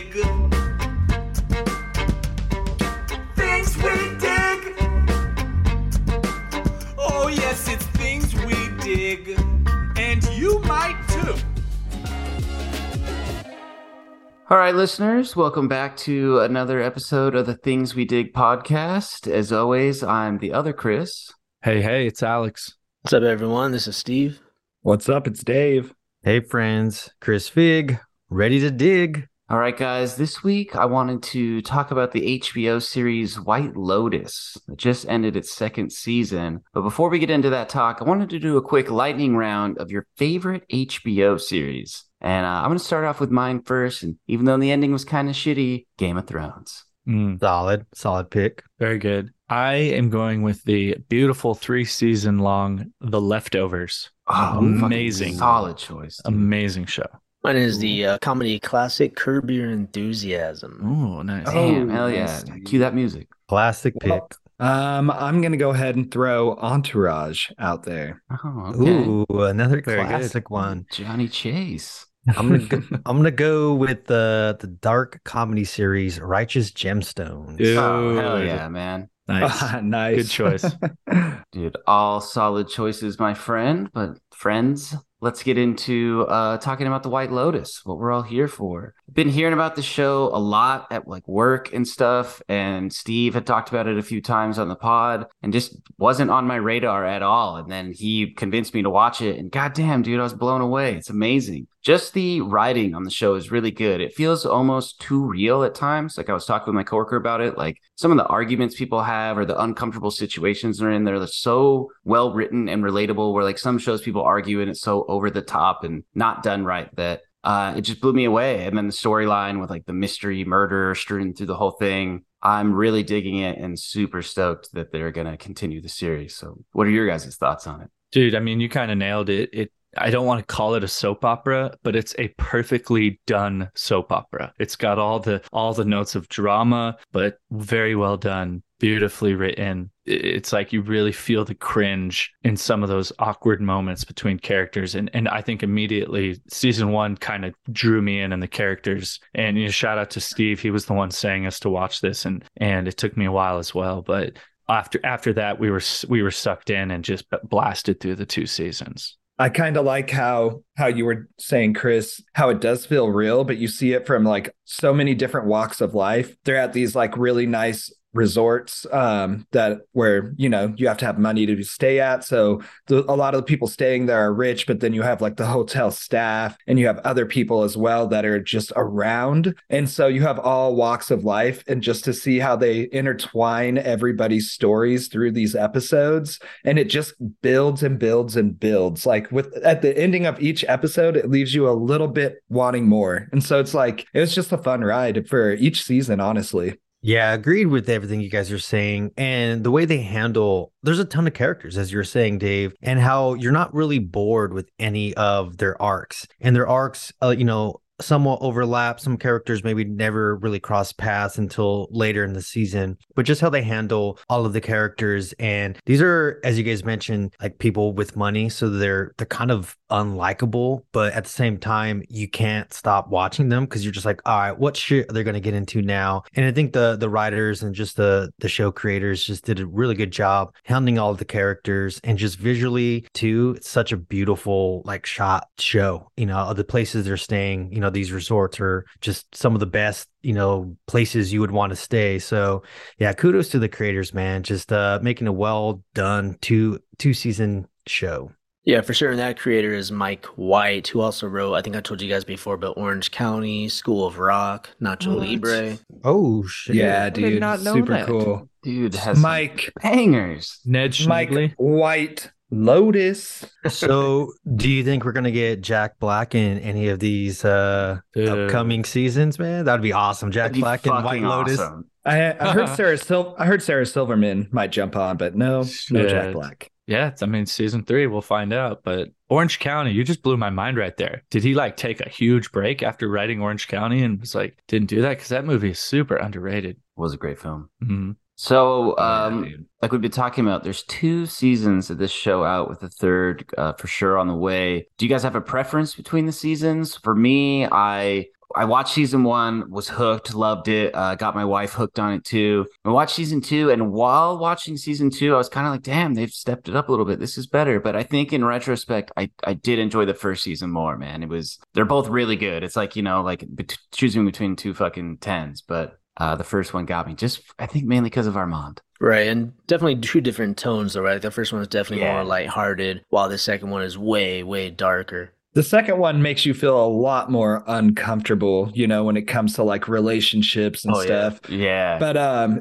dig. Things we dig. Oh yes, it's things we dig. And you might too. All right, listeners, welcome back to another episode of the Things We Dig podcast. As always, I'm the other Chris. Hey, it's Alex. What's up, everyone? This is Steve. What's up? It's Dave. Hey, friends. Chris Fig, ready to dig. All right, guys. This week, I wanted to talk about the HBO series White Lotus that just ended its second season. But before we get into that talk, I wanted to do a quick lightning round of your favorite HBO series. And I'm going to start off with mine first. And even though the ending was kind of shitty, Game of Thrones. Solid pick. Very good. I am going with the beautiful 3-season long The Leftovers. Oh, amazing. Solid choice. Dude. Amazing show. Mine is the comedy classic Curb Your Enthusiasm. Ooh, nice. Damn, hell yeah. Cue that music. Classic pick. I'm going to go ahead and throw Entourage out there. Oh, okay. Ooh, another classic one. Johnny Chase. I'm gonna go with the dark comedy series Righteous Gemstones. Ew. Oh, hell yeah, man. Nice. Good choice. Dude, all solid choices, my friend. But friends, let's get into talking about the White Lotus, what we're all here for. Been hearing about the show a lot at like work and stuff, and Steve had talked about it a few times on the pod and just wasn't on my radar at all. And then he convinced me to watch it, and goddamn, dude, I was blown away. It's amazing. Just the writing on the show is really good. It feels almost too real at times. Like I was talking with my coworker about it, like some of the arguments people have or the uncomfortable situations they're in, they're so well written and relatable, where like some shows people argue and it's so over the top and not done right that it just blew me away. And then the storyline with like the mystery murder strewn through the whole thing, I'm really digging it and super stoked that they're going to continue the series. So what are your guys' thoughts on it? Dude, I mean, you kind of nailed it. I don't want to call it a soap opera, but it's a perfectly done soap opera. It's got all the notes of drama, but very well done, beautifully written. It's like you really feel the cringe in some of those awkward moments between characters. And I think immediately season one kind of drew me in and the characters. And you know, shout out to Steve. He was the one saying us to watch this. And it took me a while as well. But after that, we were sucked in and just blasted through the 2 seasons. I kind of like how you were saying, Chris, how it does feel real, but you see it from like so many different walks of life. They're at these like really nice resorts where, you know, you have to have money to stay at. So a lot of the people staying there are rich, but then you have like the hotel staff and you have other people as well that are just around. And so you have all walks of life, and just to see how they intertwine everybody's stories through these episodes. And it just builds and builds and builds. Like at the ending of each episode, it leaves you a little bit wanting more. And so it's like, it was just a fun ride for each season, honestly. Yeah, agreed with everything you guys are saying. And the way they handle, there's a ton of characters, as you're saying, Dave, and how you're not really bored with any of their arcs. And their arcs, you know, somewhat overlap. Some characters maybe never really cross paths until later in the season, but just how they handle all of the characters. And these are, as you guys mentioned, like people with money. So they're kind of unlikable, but at the same time, you can't stop watching them because you're just like, all right, what shit are they going to get into now? And I think the writers and just the show creators just did a really good job handling all of the characters, and just visually too, it's such a beautiful like shot show, you know, the places they're staying, you know, these resorts are just some of the best, you know, places you would want to stay. So yeah, kudos to the creators, man, just making a well done two-season show. Yeah, for sure. And that creator is Mike White, who also wrote, I think I told you guys before, but Orange County, School of Rock, Nacho Libre. Oh, shit. Yeah, dude. I did not know that. Super cool. Dude has Mike bangers. Mike White Lotus. So do you think we're going to get Jack Black in any of these upcoming seasons, man? That'd be awesome. Jack Black and White Lotus. Awesome. I heard Sarah Silverman might jump on, but no Jack Black. Yeah, I mean, season 3, we'll find out. But Orange County, you just blew my mind right there. Did he like take a huge break after writing Orange County and was like, didn't do that? Because that movie is super underrated. It was a great film. Mm-hmm. So, like we've been talking about, there's 2 seasons of this show out, with the third for sure on the way. Do you guys have a preference between the seasons? For me, I I watched season one, was hooked, loved it. Got my wife hooked on it too. I watched season two, and while watching season two, I was kind of like, damn, they've stepped it up a little bit. This is better. But I think in retrospect, I did enjoy the first season more, man. It was, they're both really good. It's like, you know, like choosing between two fucking tens. But the first one got me just, I think, mainly because of Armand. Right, and definitely two different tones, though, right? The first one is definitely more lighthearted, while the second one is way, way darker. The second one makes you feel a lot more uncomfortable, you know, when it comes to like relationships and stuff. Yeah. But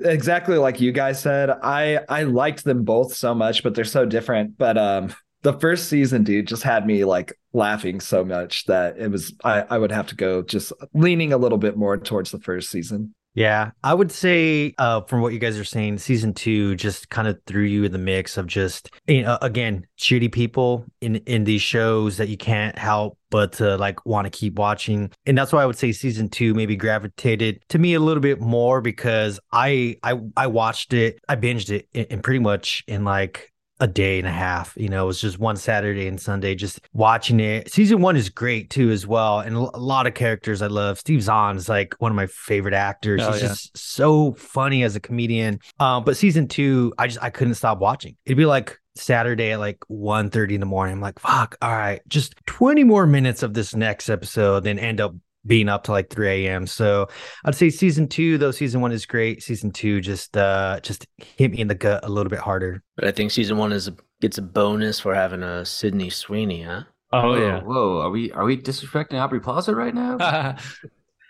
exactly like you guys said, I liked them both so much, but they're so different. But the first season, dude, just had me like laughing so much that it was, I would have to go just leaning a little bit more towards the first season. Yeah, I would say from what you guys are saying, season two just kind of threw you in the mix of just, you know, again, shitty people in these shows that you can't help but to like want to keep watching. And that's why I would say season two maybe gravitated to me a little bit more, because I watched it, I binged it in pretty much in like a day and a half. You know, it was just one Saturday and Sunday just watching it. Season one is great too as well, and a lot of characters I love. Steve Zahn is like one of my favorite actors. He's just so funny as a comedian. But season two, I couldn't stop watching. It'd be like Saturday at like 1:30 in the morning. I'm like, fuck, all right, just 20 more minutes of this next episode, then end up being up to like 3 a.m. So I'd say season two, though season one is great, season two just hit me in the gut a little bit harder. But I think season one gets a bonus for having a Sydney Sweeney, huh? Oh yeah. Whoa, are we disrespecting Aubrey Plaza right now?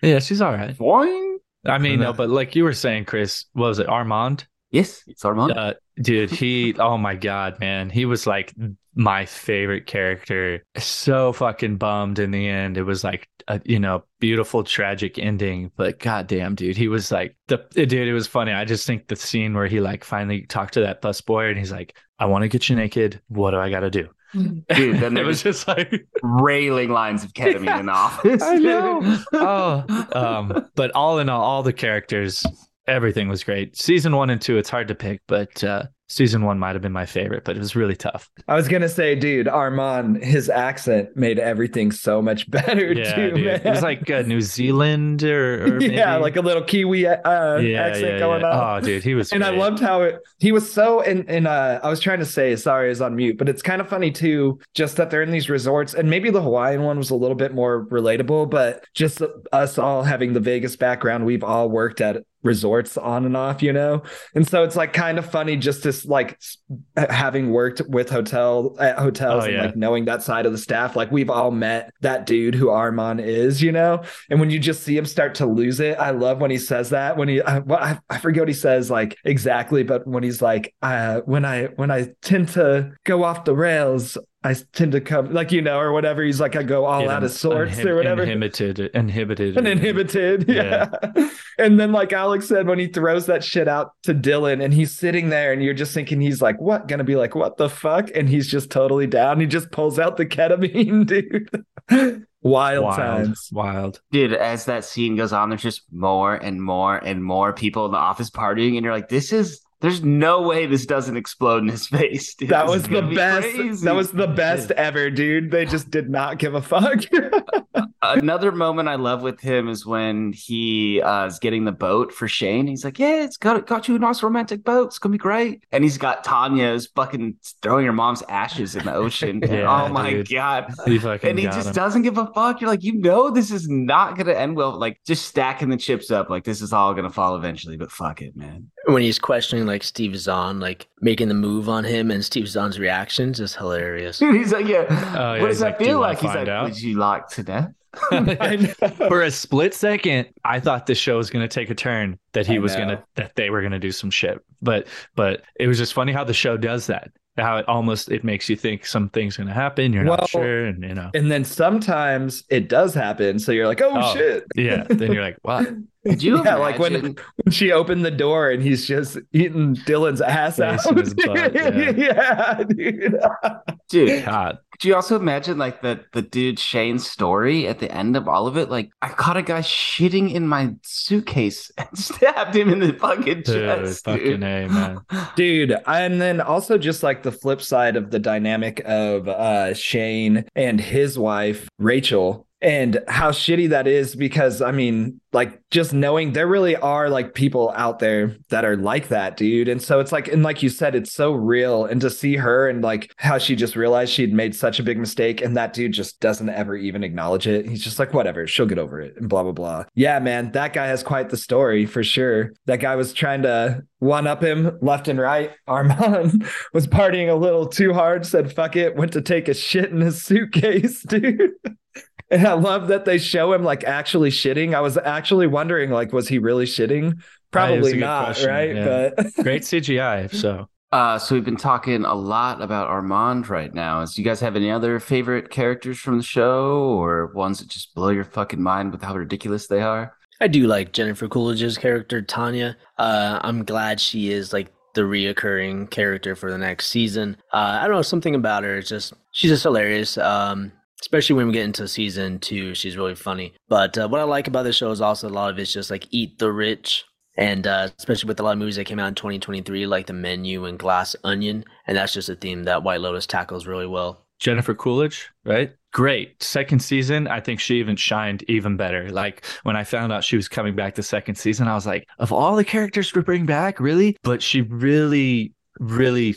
Yeah, she's all right. Boing? I mean, no, but like you were saying, Chris, what was it, Armand? Yes, it's Armand. Dude, he, oh my God, man. He was like my favorite character. So fucking bummed in the end. It was like, you know, beautiful, tragic ending. But goddamn, dude, he was like, it was funny. I just think the scene where he like finally talked to that busboy and he's like, I want to get you naked. What do I got to do? Dude, then there was just like railing lines of ketamine in the office. I know. But all in all the characters, everything was great. Season one and two, it's hard to pick, but season one might have been my favorite, but it was really tough. I was going to say, dude, Armand, his accent made everything so much better, too, dude. Man. It was like New Zealand or maybe... Yeah, like a little Kiwi accent going on. Oh, dude, he was great. I loved how he was so... And I was trying to say, sorry, I was on mute, but it's kind of funny, too, just that they're in these resorts, and maybe the Hawaiian one was a little bit more relatable, but just us all having the Vegas background, we've all worked at resorts on and off, you know, and so it's like kind of funny just this like having worked with hotels and like knowing that side of the staff, like we've all met that dude who Armand is, you know, and when you just see him start to lose it, I love when he says that, when he I forget what he says like exactly, but when he's like when I tend to go off the rails, I tend to come, like, you know, or whatever. He's like, I go all out of sorts or whatever. Inhibited. Yeah. And then, like Alex said, when he throws that shit out to Dylan and he's sitting there and you're just thinking he's like, what? Gonna be like, what the fuck? And he's just totally down. He just pulls out the ketamine, dude. Wild times. Wild. Dude, as that scene goes on, there's just more and more and more people in the office partying. And you're like, there's no way this doesn't explode in his face. Dude. That was the best. Crazy. That was the best ever, dude. They just did not give a fuck. Another moment I love with him is when he is getting the boat for Shane. He's like, yeah, it's got you a nice romantic boat. It's going to be great. And he's got Tanya's fucking throwing your mom's ashes in the ocean. Oh, my God. He doesn't give a fuck. You're like, you know, this is not going to end well. Like, just stacking the chips up. Like, this is all going to fall eventually. But fuck it, man. When he's questioning, like, Steve Zahn, like, making the move on him, and Steve Zahn's reactions is hilarious. Dude, he's like, what does that feel like? He's like, would you like to death? For a split second, I thought the show was going to take a turn that they were going to do some shit. But it was just funny how the show does that. How it makes you think something's going to happen. You're not sure. And, you know, and then sometimes it does happen. So you're like, oh shit. Yeah. Then you're like, what? Could you imagine? Like when she opened the door and he's just eating Dylan's ass out. His butt, dude. God. Could you also imagine like the dude Shane's story at the end of all of it? Like, I caught a guy shitting in my suitcase and stabbed him in the fucking chest. Fucking A, man. Dude. And then also just like the flip side of the dynamic of Shane and his wife, Rachel. And how shitty that is, because I mean, like, just knowing there really are like people out there that are like that, dude. And so it's like, and like you said, it's so real. And to see her and like how she just realized she'd made such a big mistake, and that dude just doesn't ever even acknowledge it. He's just like, whatever, she'll get over it and blah, blah, blah. Yeah, man, that guy has quite the story for sure. That guy was trying to one up him left and right. Armand was partying a little too hard, said, fuck it, went to take a shit in his suitcase, dude. And I love that they show him like actually shitting. I was actually wondering, like, was he really shitting? Probably not, question, right? Yeah. But great CGI, if so. So we've been talking a lot about Armand right now. Do you guys have any other favorite characters from the show, or ones that just blow your fucking mind with how ridiculous they are? I do like Jennifer Coolidge's character, Tanya. I'm glad she is like the reoccurring character for the next season. I don't know, something about her. It's just, she's just hilarious. Especially when we get into season 2, she's really funny. But what I like about this show is also a lot of it's just like eat the rich. And especially with a lot of movies that came out in 2023, like The Menu and Glass Onion. And that's just a theme that White Lotus tackles really well. Jennifer Coolidge, right? Great. Second season, I think she even shined even better. Like when I found out she was coming back the second season, I was like, of all the characters to bring back, really? But she really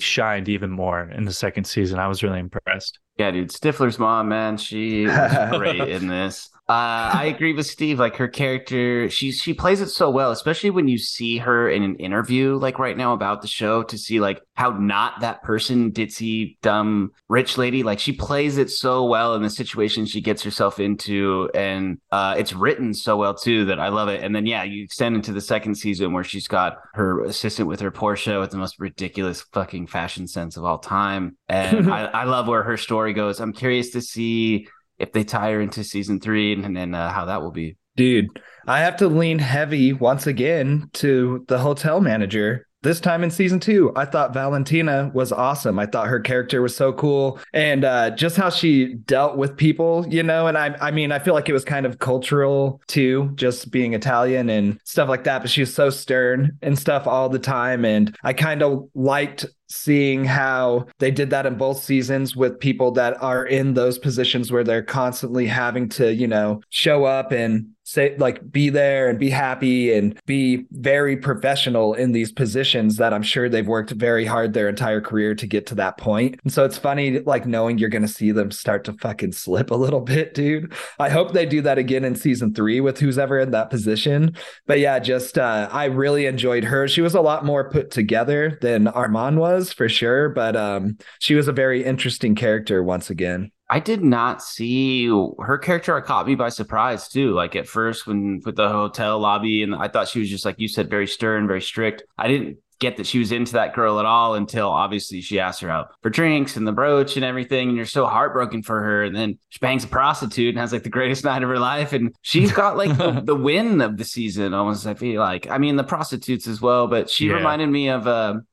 shined even more in the second season. I was really impressed. Yeah, dude, Stifler's mom, man, she was great in this. I agree with Steve. Like, her character, she plays it so well, especially when you see her in an interview, like right now about the show, to see like how not that person, ditzy, dumb, rich lady. Like, she plays it so well in the situation she gets herself into, and it's written so well too that I love it. And then yeah, you extend into the second season where she's got her assistant with her, Portia, with the most ridiculous fucking fashion sense of all time, and I love where her story goes. I'm curious to see if they tie her into season 3 and then how that will be. Dude, I have to lean heavy once again to the hotel manager. This time in season 2, I thought Valentina was awesome. I thought her character was so cool, and just how she dealt with people, you know. And I mean, I feel like it was kind of cultural too, just being Italian and stuff like that. But she was so stern and stuff all the time. And I kind of liked seeing how they did that in both seasons with people that are in those positions where they're constantly having to, you know, show up and say, like, be there and be happy and be very professional in these positions that I'm sure they've worked very hard their entire career to get to that point. And so it's funny, like, knowing you're going to see them start to fucking slip a little bit, dude. I hope they do that again in season 3 with who's ever in that position. But yeah, just I really enjoyed her. She was a lot more put together than Armand was, for sure, but she was a very interesting character once again. I did not see her character. Caught me by surprise too. Like at first, when with the hotel lobby, and I thought she was just, like you said, very stern, very strict. I didn't get that she was into that girl at all until obviously she asked her out for drinks and the brooch and everything, and you're so heartbroken for her, and then she bangs a prostitute and has like the greatest night of her life, and she's got like the win of the season almost, I feel like. I mean, the prostitutes as well, but she reminded me of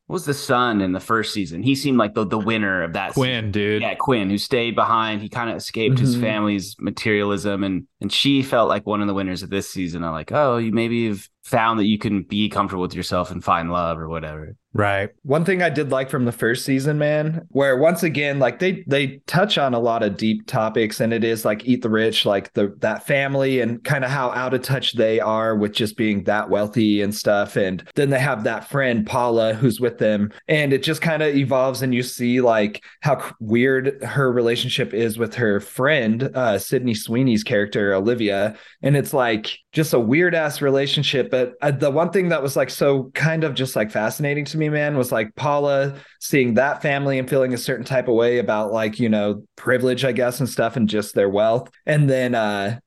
what was the son in the first season? He seemed like the winner of that Quinn season. Dude, yeah, Quinn, who stayed behind. He kind of escaped his family's materialism, and she felt like one of the winners of this season. I'm like, oh, you maybe have found that you can be comfortable with yourself and find love or whatever. Right. One thing I did like from the first season, man, where once again, like they touch on a lot of deep topics, and it is like eat the rich, like that family and kind of how out of touch they are with just being that wealthy and stuff. And then they have that friend, Paula, who's with them, and it just kind of evolves, and you see like how weird her relationship is with her friend, Sydney Sweeney's character, Olivia. And it's like just a weird ass relationship. But the one thing that was like so kind of just like fascinating to me, man, was like Paula seeing that family and feeling a certain type of way about, like, you know, privilege, I guess, and stuff, and just their wealth. And then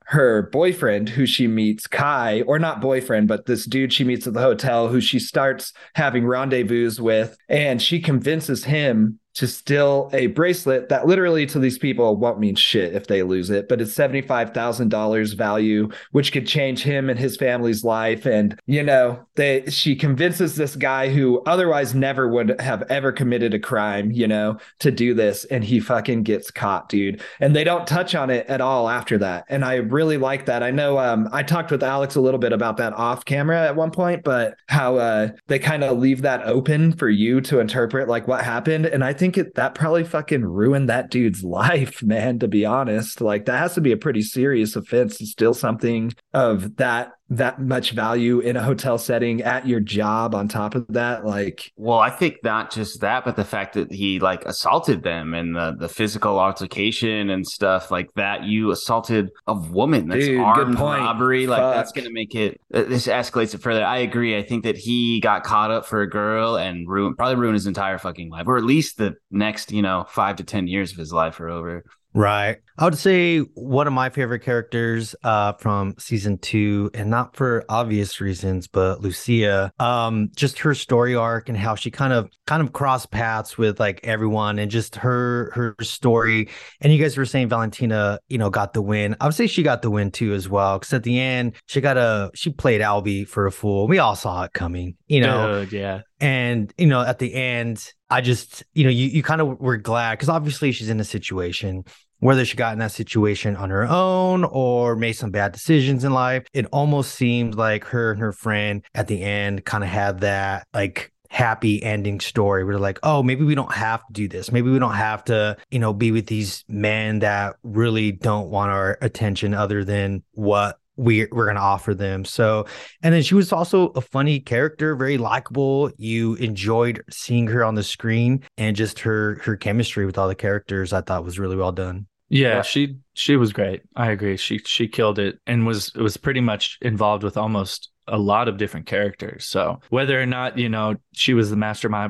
her boyfriend, who she meets, Kai, or not boyfriend, but this dude she meets at the hotel, who she starts having rendezvous with, and she convinces him to steal a bracelet that literally to these people won't mean shit if they lose it, but it's $75,000 value, which could change him and his family's life. And, you know, she convinces this guy who otherwise never would have ever committed a crime, you know, to do this. And he fucking gets caught, dude. And they don't touch on it at all after that. And I really like that. I know I talked with Alex a little bit about that off camera at one point, but how they kind of leave that open for you to interpret like what happened. And I think think that probably fucking ruined that dude's life, man, to be honest. Like, that has to be a pretty serious offense to steal something of that much value in a hotel setting at your job on top of that. Like, well, I think not just that, but the fact that he like assaulted them and the physical altercation and stuff like that. You assaulted a woman. That's dude, armed robbery. Like, that's going to make it, this escalates it further. I agree. I think that he got caught up for a girl and probably ruined his entire fucking life, or at least the next, 5 to 10 years of his life are over. Right. I would say one of my favorite characters from season 2, and not for obvious reasons, but Lucia, just her story arc and how she kind of crossed paths with like everyone and just her story. And you guys were saying Valentina, got the win. I would say she got the win too as well. Cause at the end, she played Albie for a fool. We all saw it coming, Dude, yeah. And, at the end, I just, you kind of were glad because obviously she's in a situation, whether she got in that situation on her own or made some bad decisions in life. It almost seemed like her and her friend at the end kind of had that like happy ending story where they're like, oh, maybe we don't have to do this. Maybe we don't have to, be with these men that really don't want our attention other than what we're going to offer them. So, and then she was also a funny character, very likable. You enjoyed seeing her on the screen, and just her chemistry with all the characters I thought was really well done. Yeah, she was great. I agree. She killed it, and was pretty much involved with almost a lot of different characters. So whether or not, she was the mastermind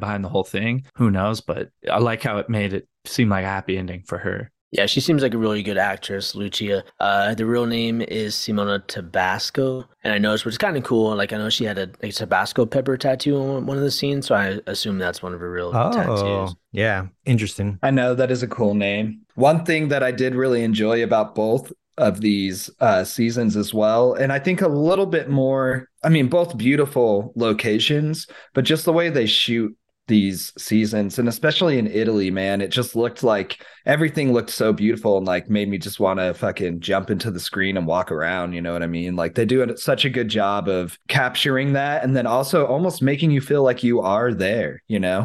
behind the whole thing, who knows? But I like how it made it seem like a happy ending for her. Yeah, she seems like a really good actress, Lucia. The real name is Simona Tabasco. And I noticed, which is kind of cool, like I know she had a Tabasco pepper tattoo on one of the scenes, so I assume that's one of her real tattoos. Yeah, interesting. I know, that is a cool name. One thing that I did really enjoy about both of these seasons as well, and I think a little bit more, both beautiful locations, but just the way they shoot these seasons, and especially in Italy, man, it just looked like everything looked so beautiful and like made me just want to fucking jump into the screen and walk around. You know what I mean? Like, they do such a good job of capturing that and then also almost making you feel like you are there, Yeah,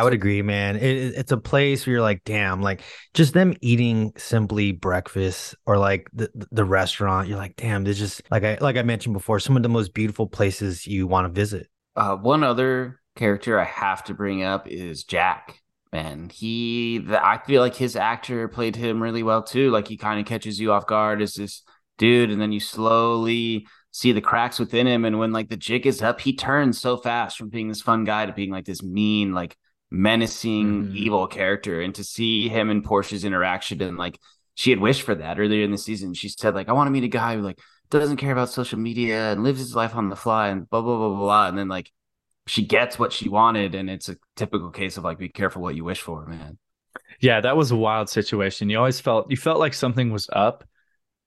I would agragree, man. It's a place where you're like, damn, like just them eating simply breakfast or like the restaurant. You're like, damn, there's just like I mentioned before, some of the most beautiful places you want to visit. One other character I have to bring up is Jack, and I feel like his actor played him really well too. Like, he kind of catches you off guard as this dude, and then you slowly see the cracks within him, and when like the jig is up, he turns so fast from being this fun guy to being like this mean, like menacing evil character. And to see him and Portia's interaction, and like she had wished for that earlier in the season. She said like, I want to meet a guy who like doesn't care about social media and lives his life on the fly and blah blah blah blah blah. And then like she gets what she wanted, and it's a typical case of like, be careful what you wish for, man. Yeah, that was a wild situation. You always felt like something was up,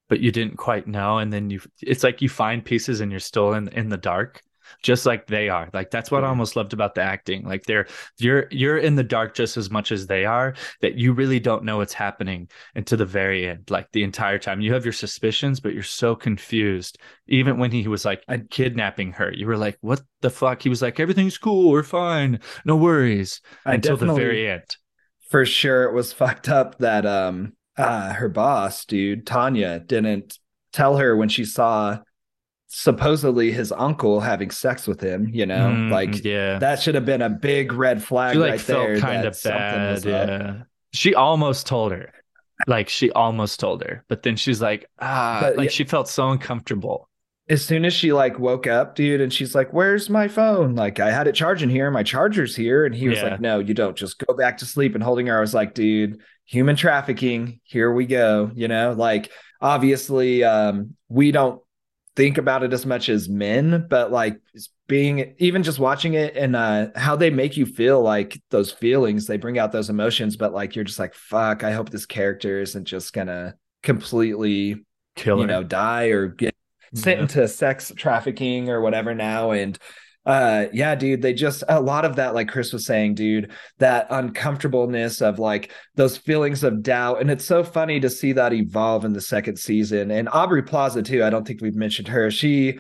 but you didn't quite know. And then it's like you find pieces and you're still in the dark, just like they are. Like, that's what I almost loved about the acting. Like, you're in the dark just as much as they are, that you really don't know what's happening until the very end. Like, the entire time you have your suspicions, but you're so confused. Even when he was like kidnapping her, you were like, what the fuck? He was like, everything's cool, we're fine, no worries, until the very end. For sure, it was fucked up that her boss, dude, Tanya, didn't tell her when she saw supposedly his uncle having sex with him, that should have been a big red flag. She, right felt there kind of bad. Yeah, up. She almost told her, but then she's like, she felt so uncomfortable. As soon as she like woke up, dude, and she's like, where's my phone? Like, I had it charging here, my charger's here. And he was like, no, you don't, just go back to sleep. And holding her, I was like, dude, human trafficking, here we go. Like, obviously, we don't think about it as much as men, but like even just watching it and how they make you feel, like those feelings, they bring out those emotions, but like you're just like, fuck, I hope this character isn't just gonna completely kill her, die or get sent into sex trafficking or whatever now. And Yeah, dude, they just, a lot of that, like Chris was saying, dude, that uncomfortableness of like those feelings of doubt. And it's so funny to see that evolve in the second season. And Aubrey Plaza too, I don't think we've mentioned her. She's,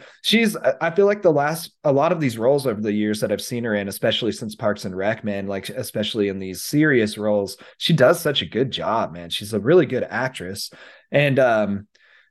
I feel like a lot of these roles over the years that I've seen her in, especially since Parks and Rec, man, like especially in these serious roles, she does such a good job, man. She's a really good actress. And,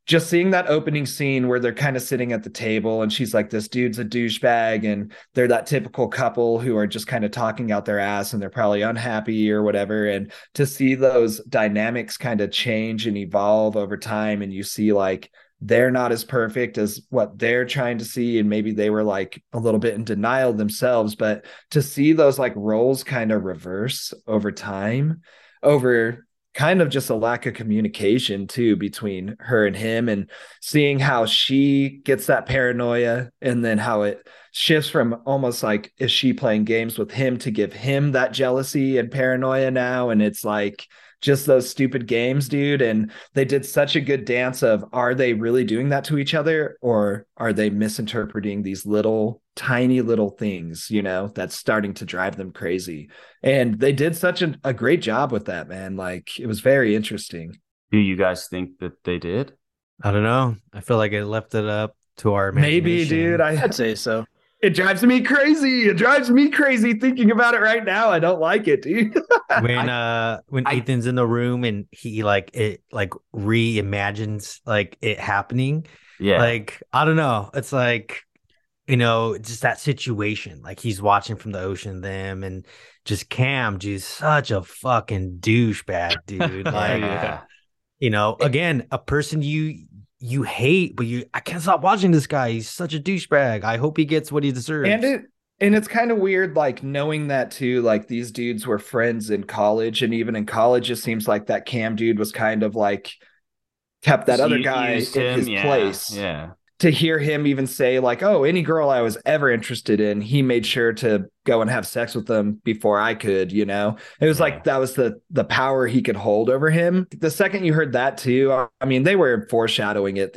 just seeing that opening scene where they're kind of sitting at the table and she's like, this dude's a douchebag, and they're that typical couple who are just kind of talking out their ass and they're probably unhappy or whatever. And to see those dynamics kind of change and evolve over time, and you see like they're not as perfect as what they're trying to see, and maybe they were like a little bit in denial themselves, but to see those like roles kind of reverse over time, over kind of just a lack of communication too between her and him, and seeing how she gets that paranoia and then how it shifts from almost like, is she playing games with him to give him that jealousy and paranoia now? And it's like just those stupid games, dude. And they did such a good dance of, are they really doing that to each other, or are they misinterpreting these little tiny little things, you know, that's starting to drive them crazy? And they did such a great job with that, man. Like, it was very interesting. Do you guys think that they did? I don't know. I feel like I left it up to our imagination. Maybe, dude. I'd say so. It drives me crazy. It drives me crazy thinking about it right now. I don't like it, dude. When Ethan's in the room and he like reimagines like it happening. Yeah. Like, I don't know. It's like, you know, just that situation, like he's watching from the ocean, them, and just Cam, dude, such a fucking douchebag, dude. Like, yeah. You know, again, a person you hate, but I can't stop watching this guy. He's such a douchebag. I hope he gets what he deserves. And it's kind of weird, like knowing that too, like these dudes were friends in college, and even in college, it seems like that Cam dude was kind of like kept that other guy in his place. Yeah. To hear him even say like, oh, any girl I was ever interested in, he made sure to go and have sex with them before I could, you know, it was like, that was the power he could hold over him. The second you heard that too, I mean, they were foreshadowing it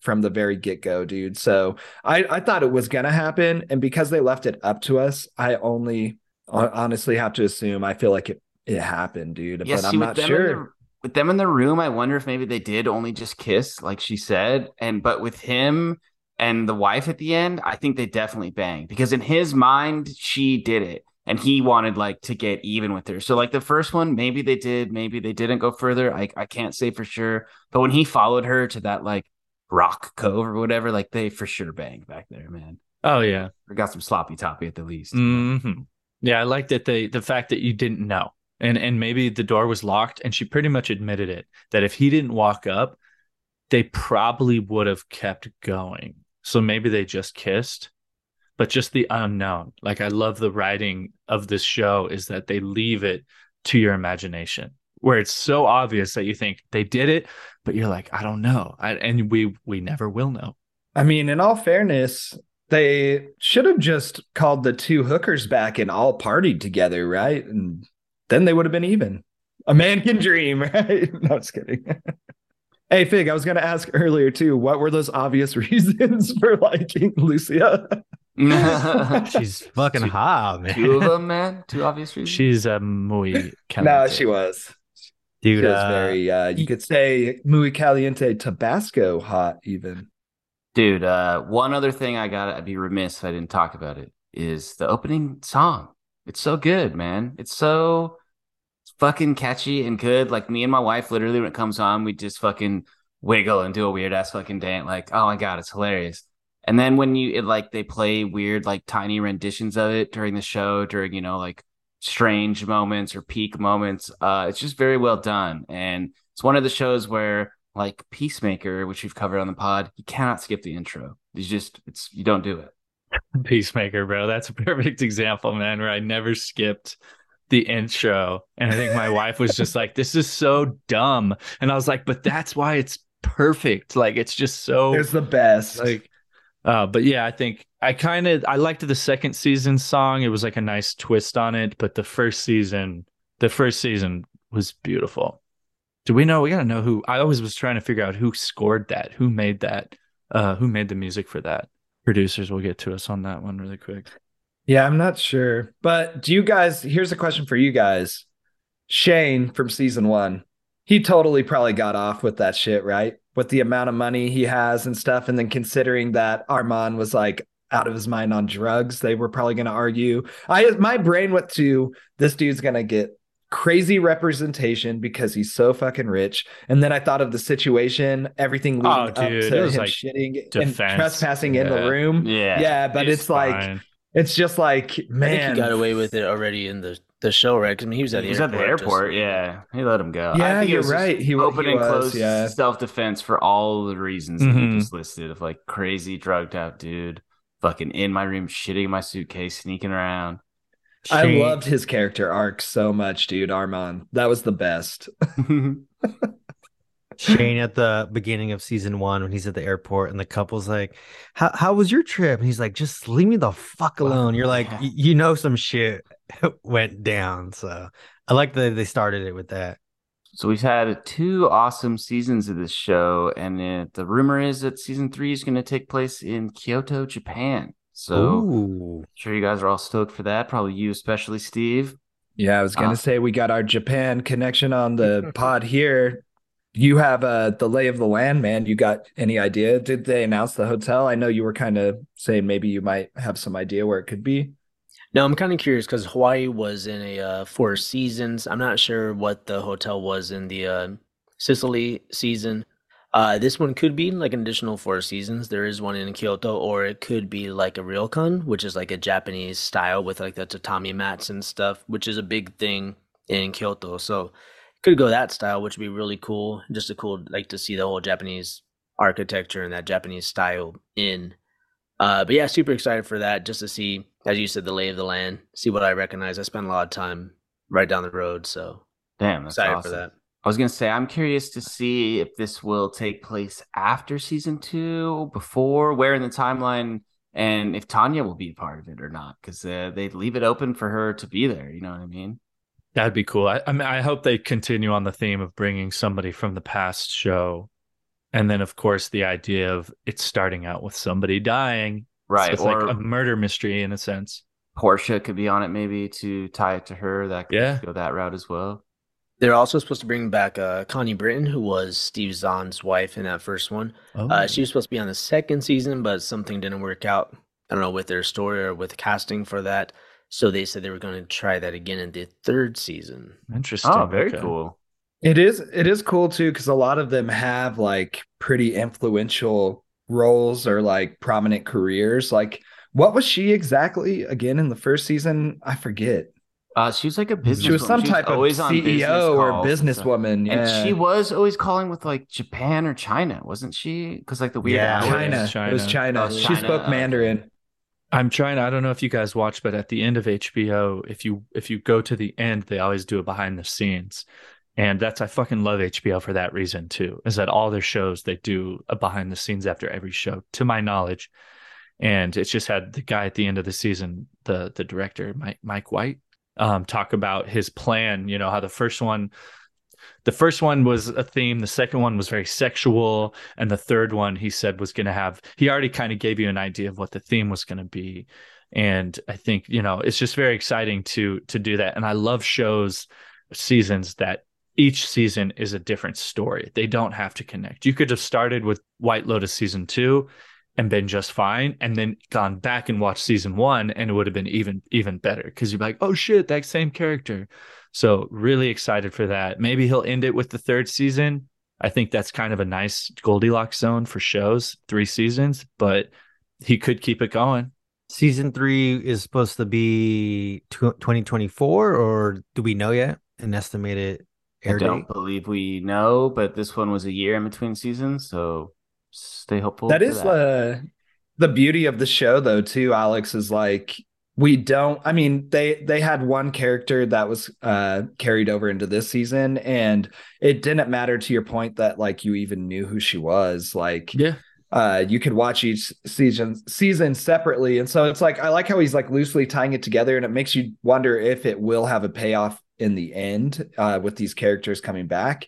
from the very get go, dude. So I thought it was going to happen. And because they left it up to us, I only honestly have to assume, I feel like it happened, dude. Yeah, but I'm not sure. With them in the room, I wonder if maybe they did only just kiss, like she said. But with him and the wife at the end, I think they definitely banged, because in his mind, she did it, and he wanted like to get even with her. So like the first one, maybe they did, maybe they didn't go further. I can't say for sure. But when he followed her to that like rock cove or whatever, like they for sure banged back there, man. Oh, yeah. We got some sloppy toppy at the least. Mm-hmm. Yeah, I like that the fact that you didn't know. And maybe the door was locked, and she pretty much admitted it, that if he didn't walk up, they probably would have kept going. So maybe they just kissed, but just the unknown. Like, I love the writing of this show is that they leave it to your imagination, where it's so obvious that you think they did it, but you're like, I don't know. And we never will know. I mean, in all fairness, they should have just called the two hookers back and all partied together, right? And then they would have been even. A man can dream, right? No, I'm just kidding. Hey, Fig, I was going to ask earlier, too, what were those obvious reasons for liking Lucia? She's fucking hot, man. Two of them, man? Two obvious reasons? She's a muy caliente. No, she was. Dude, she was very, you could say muy caliente Tabasco hot, even. Dude, one other thing I'd be remiss if I didn't talk about it, is the opening song. It's so good, man. It's so fucking catchy and good. Like, me and my wife, literally, when it comes on, we just fucking wiggle and do a weird ass fucking dance. Like, oh my God, it's hilarious. And then when they play weird, like tiny renditions of it during the show, during, you know, like strange moments or peak moments, it's just very well done. And it's one of the shows where, like Peacemaker, which we've covered on the pod, you cannot skip the intro. You don't do it. Peacemaker, bro. That's a perfect example, man, where I never skipped the intro. And I think my wife was just like, this is so dumb. And I was like, but that's why it's perfect. Like, it's just so. It's the best. Like, but yeah, I think I liked the second season song. It was like a nice twist on it. But the first season was beautiful. Do we know? We got to know who. I always was trying to figure out who scored that, who made the music for that. producers will get to us on that one really quick. Yeah, I'm not sure. But do you guys, here's a question for you guys. Shane from season one, he totally probably got off with that shit, right? With the amount of money he has and stuff. And then considering that Armand was like out of his mind on drugs, they were probably going to argue. My brain went to, this dude's going to get crazy representation because he's so fucking rich. And then I thought of the situation, everything leading up to him like shitting defense and trespassing in the room. Yeah, but it's fine. It's just like, man. I think he got away with it already in the show, right? Because I mean, he was at the airport. Yeah, he let him go. Yeah, I think you're right. He open and closed self-defense for all the reasons that he just listed of like crazy drugged out dude, fucking in my room, shitting in my suitcase, sneaking around. I loved his character arc so much, dude. Armand, that was the best. Shane at the beginning of season one when he's at the airport and the couple's like, how was your trip? And he's like, just leave me the fuck alone. You're like, you know, some shit went down. So I like that they started it with that. So we've had two awesome seasons of this show. And the rumor is that season 3 is going to take place in Kyoto, Japan. So I'm sure you guys are all stoked for that. Probably you, especially Steve. Yeah, I was going to say we got our Japan connection on the pod here. You have the lay of the land, man. You got any idea? Did they announce the hotel? I know you were kind of saying maybe you might have some idea where it could be. No, I'm kind of curious because Hawaii was in a Four Seasons. I'm not sure what the hotel was in the Sicily season. This one could be like an additional Four Seasons. There is one in Kyoto, or it could be like a Ryokan, which is like a Japanese style with like the tatami mats and stuff, which is a big thing in Kyoto. So could go that style, which would be really cool. Just a cool, like to see the whole Japanese architecture and that Japanese style in. But yeah, super excited for that. Just to see, as you said, the lay of the land, see what I recognize. I spent a lot of time right down the road. So damn, that's excited awesome. For that. I was going to say, I'm curious to see if this will take place after season 2, before, where in the timeline, and if Tanya will be a part of it or not, because they leave it open for her to be there. You know what I mean? That'd be cool. I mean, I hope they continue on the theme of bringing somebody from the past show. And then, of course, the idea of it starting out with somebody dying. Right. So it's or like a murder mystery in a sense. Portia could be on it maybe to tie it to her. That could go that route as well. They're also supposed to bring back Connie Britton, who was Steve Zahn's wife in that first one. Oh. She was supposed to be on the second season, but something didn't work out. I don't know, with their story or with casting for that. So they said they were going to try that again in the third season. Interesting. Oh, very cool. It is cool, too, because a lot of them have like pretty influential roles or like prominent careers. Like, what was she exactly again in the first season? I forget. She was like a business. She was woman. Some type of CEO or businesswoman. Yeah. And she was always calling with like Japan or China, wasn't she? Because like the weird China. It was China. Oh, she spoke Mandarin. I'm trying. I don't know if you guys watch, but at the end of HBO, if you go to the end, they always do a behind the scenes. And I fucking love HBO for that reason, too, is that all their shows, they do a behind the scenes after every show, to my knowledge. And it's just had the guy at the end of the season, the director, Mike White, talk about his plan, you know, how the first one was a theme. The second one was very sexual. And the third one, he said, was going to have, he already kind of gave you an idea of what the theme was going to be. And I think, you know, it's just very exciting to do that. And I love shows, seasons that each season is a different story. They don't have to connect. You could have started with White Lotus season 2 and been just fine, and then gone back and watched season 1, and it would have been even better, because you'd be like, oh shit, that same character. So really excited for that. Maybe he'll end it with the third season. I think that's kind of a nice Goldilocks zone for shows, 3 seasons, but he could keep it going. Season 3 is supposed to be 2024, or do we know yet an estimated air date? I don't believe we know, but this one was a year in between seasons, so stay hopeful. That is the beauty of the show, though, too, Alex, is like, we don't, I mean, they had one character that was carried over into this season, and it didn't matter, to your point, that like you even knew who she was. Like, you could watch each season separately. And so it's like, I like how he's like loosely tying it together, and it makes you wonder if it will have a payoff in the end with these characters coming back.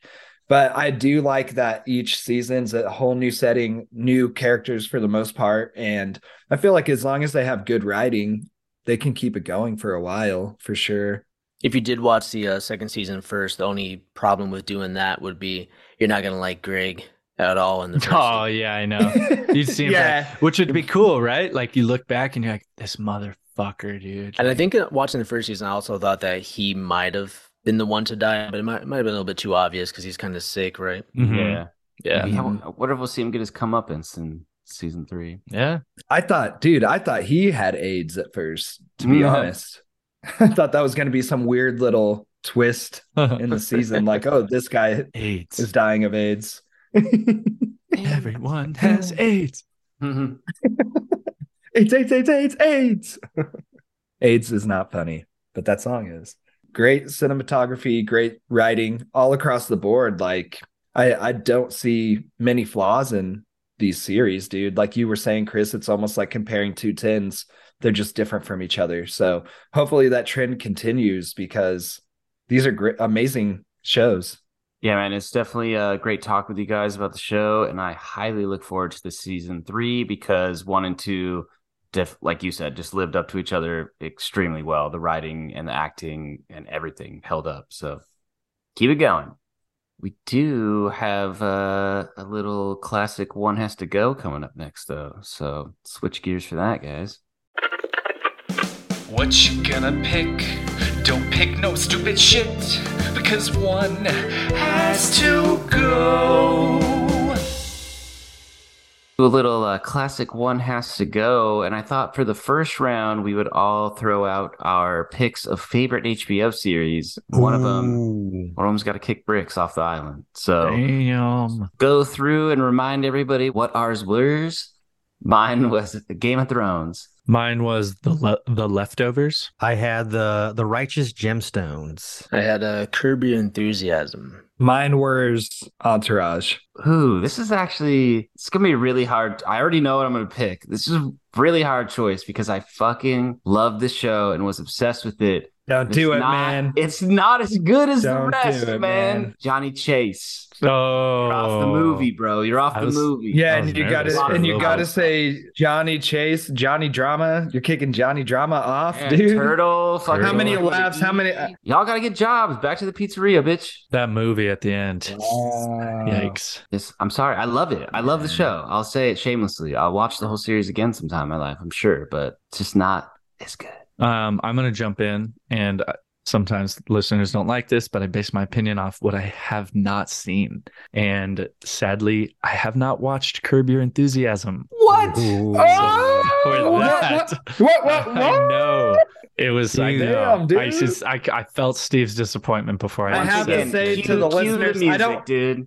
But I do like that each season's a whole new setting, new characters for the most part. And I feel like as long as they have good writing, they can keep it going for a while, for sure. If you did watch the second season first, the only problem with doing that would be you're not going to like Greg at all in the first. Oh, season. Yeah, I know. You'd see him back, which would be cool, right? Like you look back and you're like, this motherfucker, dude. And I think watching the first season, I also thought that he might have been the one to die, but it might have been a little bit too obvious because he's kind of sick, right? Mm-hmm. Yeah. What if we'll see him get his comeuppance in season 3? Yeah, I thought he had AIDS at first. To be honest, I thought that was going to be some weird little twist in the season, like, oh, this guy AIDS. Is dying of AIDS. Everyone has AIDS. Mm-hmm. AIDS. AIDS is not funny, but that song is. Great cinematography, great writing all across the board. Like I don't see many flaws in these series, dude. Like you were saying, Chris, it's almost like comparing two tins. They're just different from each other. So hopefully that trend continues because these are great, amazing shows. Yeah, man, it's definitely a great talk with you guys about the show. And I highly look forward to the season 3 because 1 and 2, like you said, just lived up to each other extremely well. The writing and the acting and everything held up. So keep it going. We do have a little classic One Has to Go coming up next, though. So switch gears for that, guys. What you gonna pick? Don't pick no stupid shit because one has to go. A little classic One Has to Go, and I thought for the first round we would all throw out our picks of favorite HBO series. One of them's got to kick bricks off the island. So Go through and remind everybody what ours were. Mine was Game of Thrones. Mine was the Leftovers. I had the Righteous Gemstones. I had a Curb Your Enthusiasm. Mine was Entourage. Ooh, this is actually, it's going to be really hard. I already know what I'm going to pick. This is a really hard choice because I fucking love this show and was obsessed with it. Don't do it, man. It's not as good as the rest, man. Johnny Chase. Oh. You're off the movie, bro. You're off the movie. Yeah, and you gotta say Johnny Chase, Johnny Drama. You're kicking Johnny Drama off, dude. Turtle. Fucking how many laughs? How many? Y'all gotta get jobs. Back to the pizzeria, bitch. That movie at the end. Wow. Yikes. I'm sorry. I love it. I love the show. I'll say it shamelessly. I'll watch the whole series again sometime in my life, I'm sure, but it's just not as good. I'm going to jump in, and sometimes listeners don't like this, but I base my opinion off what I have not seen. And sadly, I have not watched Curb Your Enthusiasm. What? Ooh, what? I know. It was like, damn, I felt Steve's disappointment before I have to say to the listeners, music, I don't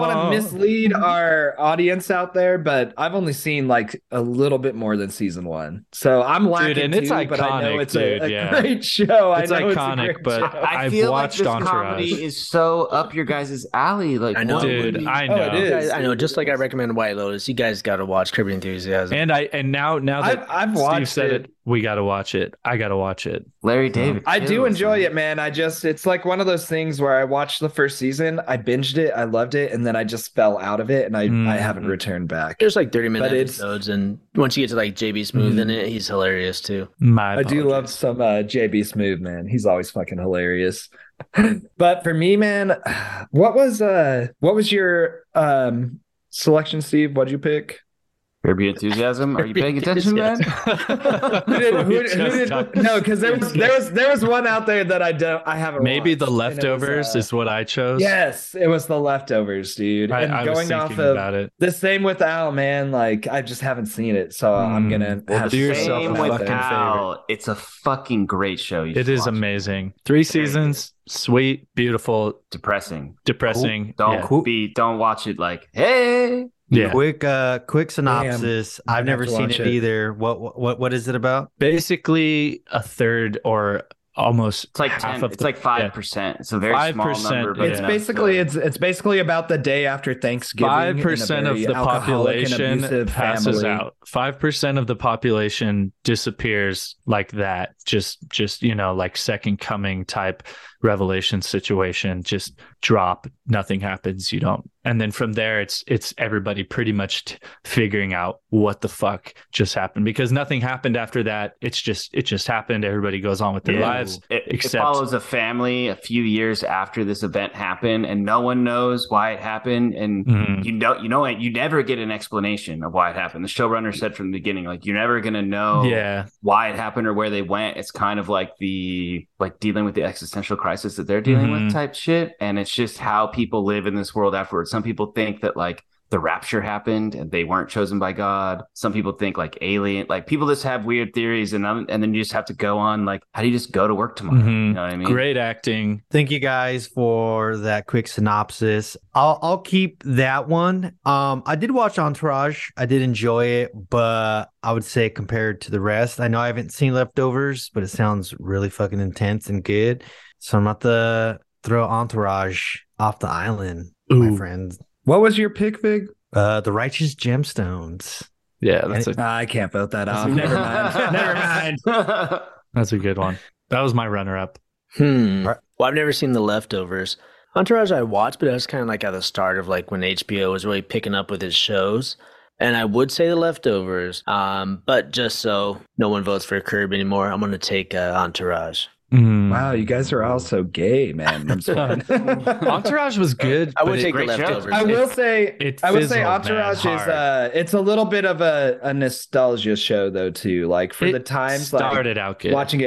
want to mislead our audience out there, but I've only seen like a little bit more than season 1, so I'm lacking. Dude, and it's iconic, but I know it's a great show. It's iconic, but I've watched Entourage. This comedy is so up your guys' alley. Like, I know, dude. I know. Oh, it is. I know. Just like I recommend White Lotus, you guys got to watch Curb Your Enthusiasm. And now that I've watched it. We got to watch it. I got to watch it. Larry David. I do enjoy it, man. It's like one of those things where I watched the first season, I binged it, I loved it, and then I just fell out of it, and I haven't returned back. There's like 30-minute episodes, and once you get to like J.B. Smoove in it, he's hilarious too. I do love some J.B. Smoove, man. He's always fucking hilarious. But for me, man, what was your selection, Steve? What'd you pick? Curb Your Enthusiasm. Are you paying attention, man? No, because there was one out there that I haven't. Maybe watched, The Leftovers is what I chose. Yes, it was The Leftovers, dude. I was thinking about it. The same with Al, man. Like I just haven't seen it, so I'm gonna have to do yourself a fucking favor. It's a fucking great show. It is amazing. 3 seasons. Sweet, beautiful, depressing. Don't watch it. Like, hey. Yeah. Quick synopsis. I've never seen it either. What is it about? Basically, a third or almost it's like half 10, of the, it's like 5%. It's a very 5%, small number, but it's basically about the day after Thanksgiving. 5% of the population passes out. 5% of the population disappears like that. Just like second coming type revelation situation. Just drop. Nothing happens. You don't. And then from there, it's everybody pretty much figuring out what the fuck just happened, because nothing happened after that. It just happened. Everybody goes on with their lives. It follows a family a few years after this event happened, and no one knows why it happened. And you never get an explanation of why it happened. The showrunner said from the beginning, like, you're never going to know why it happened or where they went. It's kind of like dealing with the existential crisis that they're dealing with type shit. And it's just how people live in this world afterwards. Some people think that like the rapture happened and they weren't chosen by God. Some people think like alien, like people just have weird theories, and then you just have to go on. Like, how do you just go to work tomorrow? You know what I mean? Great acting. Thank you guys for that quick synopsis. I'll keep that one. I did watch Entourage. I did enjoy it, but I would say compared to the rest, I know I haven't seen Leftovers, but it sounds really fucking intense and good. So I'm about to throw Entourage off the island, my friends. What was your pick, Vig? The Righteous Gemstones. Yeah, I can't vote that off. Never mind. That's a good one. That was my runner-up. Well, I've never seen The Leftovers. Entourage I watched, but I was kind of like at the start of like when HBO was really picking up with its shows. And I would say The Leftovers, but just so no one votes for Curb anymore, I'm going to take Entourage. Wow, you guys are all so gay, man. I'm sorry. Entourage was good. I would take The Leftovers. I will say Entourage is it's a little bit of a nostalgia show though too. Like for the times started like out good. Watching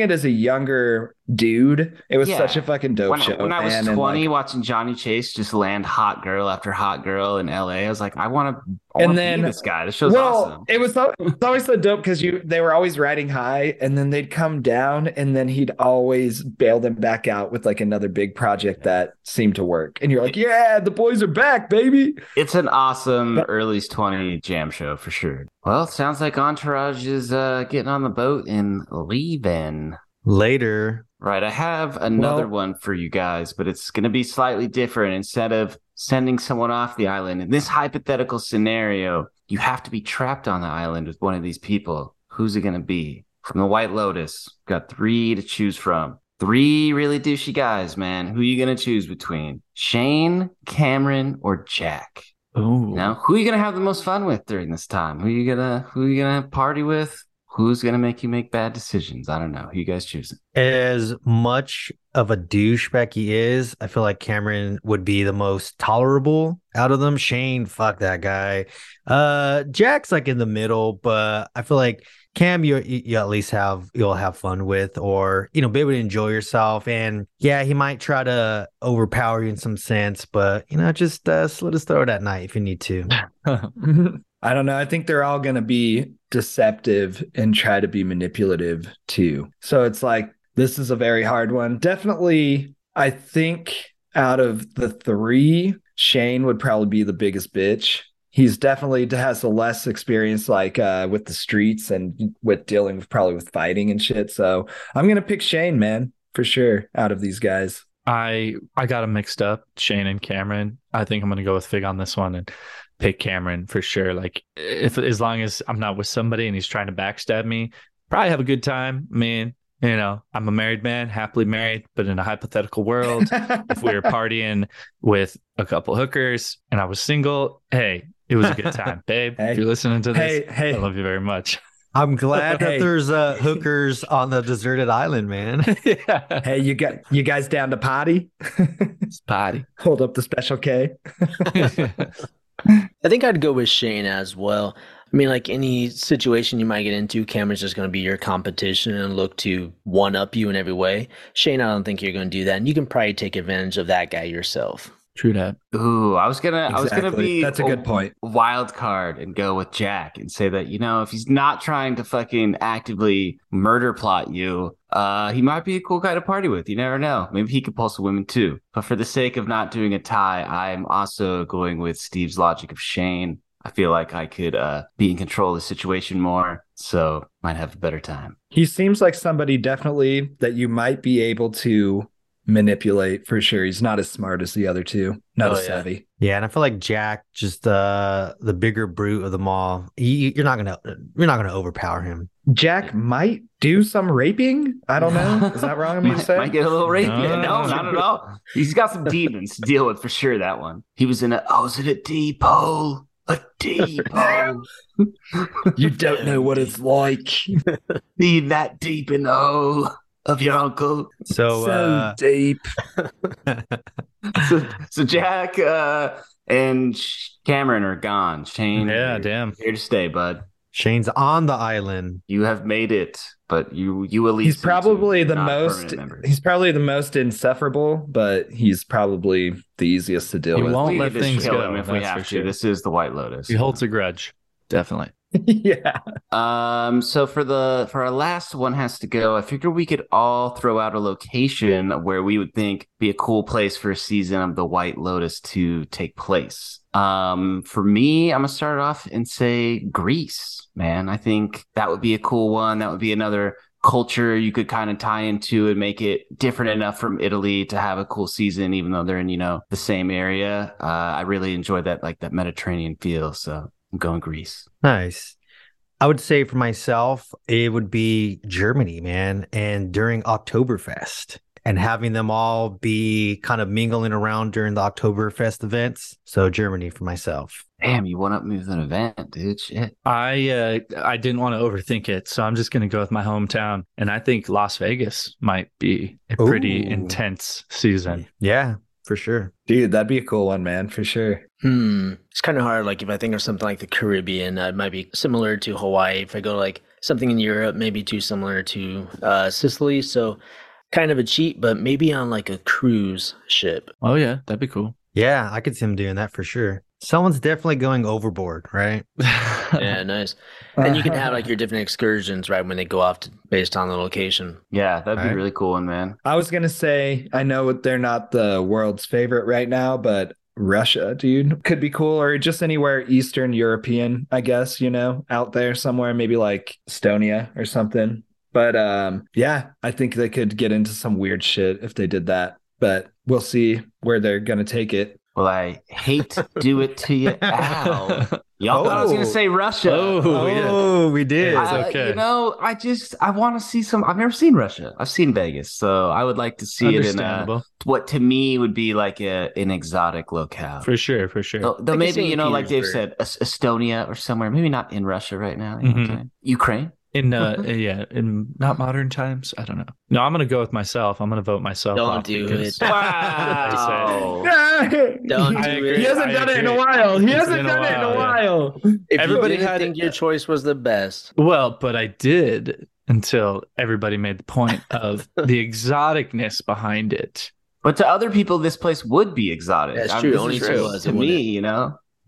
it as a younger dude, it was such a fucking dope show. When I was 20, watching Johnny Chase just land hot girl after hot girl in LA, I was like, I want to. And then this guy, this show's awesome. It's always so dope because they were always riding high, and then they'd come down, and then he'd always bail them back out with like another big project that seemed to work. And you're like, yeah, the boys are back, baby. It's an awesome early 20 jam show for sure. Well, it sounds like Entourage is getting on the boat and leaving later. Right, I have another one for you guys, but it's going to be slightly different. Instead of sending someone off the island, in this hypothetical scenario, you have to be trapped on the island with one of these people. Who's it going to be? From the White Lotus, got 3 to choose from. 3 really douchey guys, man. Who are you going to choose between? Shane, Cameron, or Jack? Ooh. Now, who are you going to have the most fun with during this time? Who are you going to party with? Who's going to make you make bad decisions? I don't know. Who you guys choosing? As much of a douchebag he is, I feel like Cameron would be the most tolerable out of them. Shane, fuck that guy. Jack's like in the middle, but I feel like Cam, you at least you'll have fun with, or, be able to enjoy yourself. And yeah, he might try to overpower you in some sense, but, just slit his throat at night if you need to. I don't know. I think they're all going to be deceptive and try to be manipulative too. So it's like, this is a very hard one. Definitely, I think out of the 3, Shane would probably be the biggest bitch. He's definitely has the less experience like with the streets and with dealing with probably with fighting and shit. So I'm going to pick Shane, man, for sure, out of these guys. I got them mixed up, Shane and Cameron. I think I'm going to go with Fig on this one and pick Cameron for sure. Like, as long as I'm not with somebody and he's trying to backstab me, probably have a good time. I mean, I'm a married man, happily married, but in a hypothetical world, if we were partying with a couple hookers and I was single, hey, it was a good time, babe. Hey, if you're listening to this, I love you very much. I'm glad that there's hookers on the deserted island, man. Yeah. Hey, you guys down to potty? It's potty. Hold up the special K. I think I'd go with Shane as well. I mean, like any situation you might get into, Cameron's just going to be your competition and look to one-up you in every way. Shane, I don't think you're going to do that. And you can probably take advantage of that guy yourself. True that. Ooh, I was gonna be. That's a good point. Wild card and go with Jack and say that if he's not trying to fucking actively murder plot you, he might be a cool guy to party with. You never know. Maybe he could pull some women too. But for the sake of not doing a tie, I'm also going with Steve's logic of Shane. I feel like I could be in control of the situation more, so might have a better time. He seems like somebody definitely that you might be able to manipulate for sure. He's not as smart as the other two, not as savvy. Yeah, and I feel like Jack, just the bigger brute of them all. You're not gonna overpower him. Jack might do some raping. I don't know. Is that wrong of me to say? Might get a little rapey. No, not at all. He's got some demons to deal with for sure. That one. He was in a depot. A depot. You don't know what it's like being that deep in the hole of your uncle. So deep. so Jack and Cameron are gone. Shane, yeah, damn, here to stay, bud. Shane's on the island. You have made it, but you at least. He's probably the most insufferable, but he's probably the easiest to deal with. He won't let things go if we have to. This is the White Lotus. He holds a grudge, definitely. Yeah. So for our last one has to go. I figure we could all throw out a location where we would think be a cool place for a season of the White Lotus to take place. For me, I'm gonna start off and say Greece, man. I think that would be a cool one. That would be another culture you could kind of tie into and make it different enough from Italy to have a cool season, even though they're in, the same area. I really enjoy that, like that Mediterranean feel. So I'm going Greece. Nice. I would say for myself, it would be Germany, man. And during Oktoberfest. And having them all be kind of mingling around during the Oktoberfest events. So Germany for myself. Damn, you one up moves an event, dude. Shit. I didn't want to overthink it, so I'm just going to go with my hometown. And I think Las Vegas might be a pretty intense season. Yeah, for sure. Dude, that'd be a cool one, man, for sure. It's kind of hard. Like if I think of something like the Caribbean, it might be similar to Hawaii. If I go like something in Europe, maybe too similar to Sicily. So... kind of a cheat, but maybe on like a cruise ship. Oh, yeah. That'd be cool. Yeah, I could see him doing that for sure. Someone's definitely going overboard, right? Yeah, nice. And you can have like your different excursions, right, when they go off based on the location. Yeah, that'd be a really cool one, man. I was going to say, I know they're not the world's favorite right now, but Russia, dude, could be cool. Or just anywhere Eastern European, I guess, out there somewhere, maybe like Estonia or something. But yeah, I think they could get into some weird shit if they did that. But we'll see where they're going to take it. Well, I hate to do it to you, Al. Y'all thought I was going to say Russia. Oh, yeah. We did. Okay. I want to see some. I've never seen Russia. I've seen Vegas. So I would like to see it in what to me would be like an exotic locale. For sure. Though maybe, like Dave said, Estonia or somewhere. Maybe not in Russia right now. Mm-hmm. Okay. Ukraine. In not modern times. I don't know. No, I'm going to go with myself. I'm going to vote myself. Don't do it. Wow. Don't do it. He hasn't done it in a while. Everybody had think your choice was the best. Well, but I did until everybody made the point of the exoticness behind it. But to other people, this place would be exotic. That's true. Only true to me,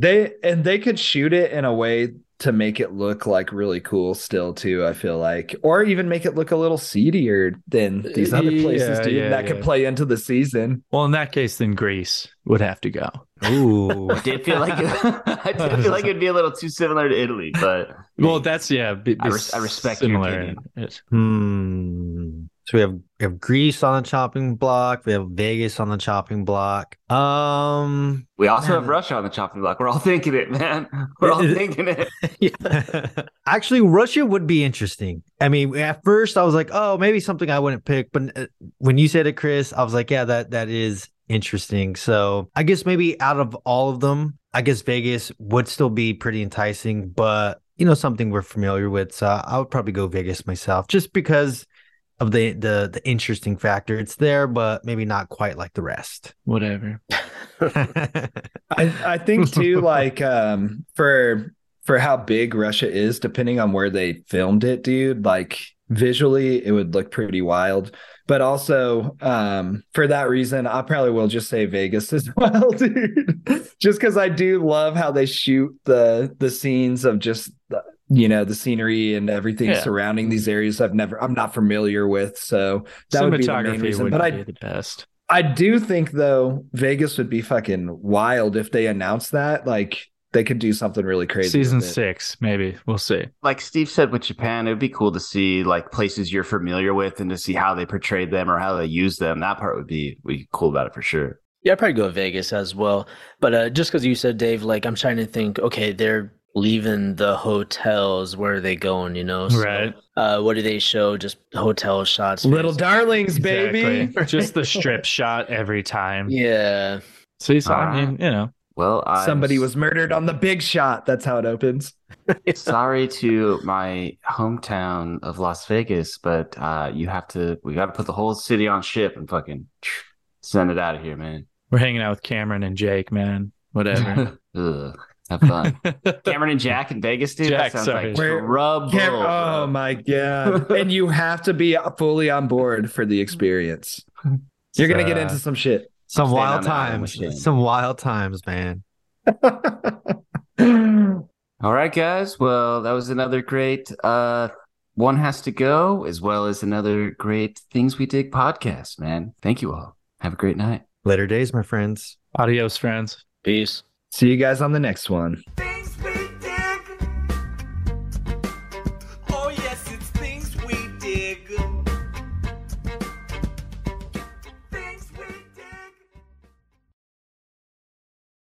They could shoot it in a way to make it look like really cool still too, I feel like, or even make it look a little seedier than these other places could play into the season. Well, in that case, then Greece would have to go. Ooh, I did feel like it'd be a little too similar to Italy, but I respect similar. Your opinion. So we have Greece on the chopping block. We have Vegas on the chopping block. We also have Russia on the chopping block. We're all thinking it, man. We're all thinking it. Yeah. Actually, Russia would be interesting. I mean, at first I was like, oh, maybe something I wouldn't pick. But when you said it, Chris, I was like, yeah, that is interesting. So I guess maybe out of all of them, I guess Vegas would still be pretty enticing, but something we're familiar with. So I would probably go Vegas myself just because of the interesting factor. It's there, but maybe not quite like the rest. Whatever. I think too, like for how big Russia is, depending on where they filmed it, dude, like visually it would look pretty wild. But also for that reason, I probably will just say Vegas as well, dude. Just because I do love how they shoot the scenes of just the scenery and everything surrounding these areas I'm not familiar with. So that would be the main reason. But be the best. I do think though, Vegas would be fucking wild if they announced that. Like They could do something really crazy. Season 6, maybe. We'll see. Like Steve said with Japan, it would be cool to see like places you're familiar with and to see how they portrayed them or how they used them. That part would be cool about it for sure. Yeah, I'd probably go to Vegas as well. But just because you said, Dave, like I'm trying to think, okay, they're leaving the hotels. Where are they going, you know? So, right. What do they show? Just hotel shots. Little Darlings, exactly. Baby. Just the strip shot every time. Yeah. See, so I mean, you know. Well, somebody was murdered on the big shot. That's how it opens. Sorry to my hometown of Las Vegas, but we got to put the whole city on ship and fucking send it out of here, man. We're hanging out with Cameron and Jake, man. Whatever. Ugh, have fun. Cameron and Jack in Vegas, dude. Jack, that sounds like trouble. Oh my god! And you have to be fully on board for the experience. You're gonna get into some shit. Some wild times. Some wild times, man. All right, guys. Well, that was another great One Has to Go, as well as another great Things We Dig podcast, man. Thank you all. Have a great night. Later days, my friends. Adios, friends. Peace. See you guys on the next one.